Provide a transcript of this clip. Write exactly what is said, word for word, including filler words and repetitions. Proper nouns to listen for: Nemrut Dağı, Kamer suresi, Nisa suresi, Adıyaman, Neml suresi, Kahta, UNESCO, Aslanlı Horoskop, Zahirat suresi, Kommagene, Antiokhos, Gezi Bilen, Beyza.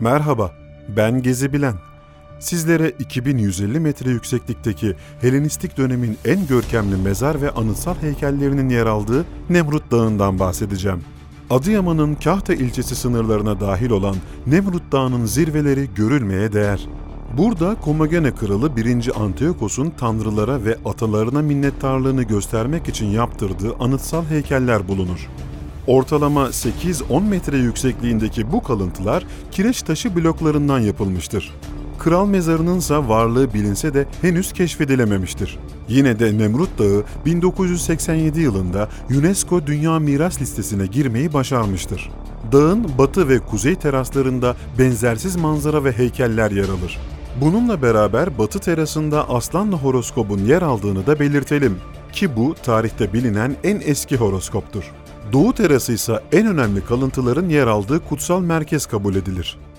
Merhaba, ben Gezi Bilen. Sizlere iki bin yüz elli metre yükseklikteki Helenistik dönemin en görkemli mezar ve anıtsal heykellerinin yer aldığı Nemrut Dağı'ndan bahsedeceğim. Adıyaman'ın Kahta ilçesi sınırlarına dahil olan Nemrut Dağı'nın zirveleri görülmeye değer. Burada Kommagene kralı birinci Antiokhos'un tanrılara ve atalarına minnettarlığını göstermek için yaptırdığı anıtsal heykeller bulunur. Ortalama sekiz on metre yüksekliğindeki bu kalıntılar kireç taşı bloklarından yapılmıştır. Kral mezarınınsa varlığı bilinse de henüz keşfedilememiştir. Yine de Nemrut Dağı bin dokuz yüz seksen yedi yılında UNESCO Dünya Miras Listesi'ne girmeyi başarmıştır. Dağın batı ve kuzey teraslarında benzersiz manzara ve heykeller yer alır. Bununla beraber batı terasında Aslanlı Horoskop'un yer aldığını da belirtelim ki bu tarihte bilinen en eski horoskoptur. Doğu terası ise en önemli kalıntıların yer aldığı kutsal merkez kabul edilir.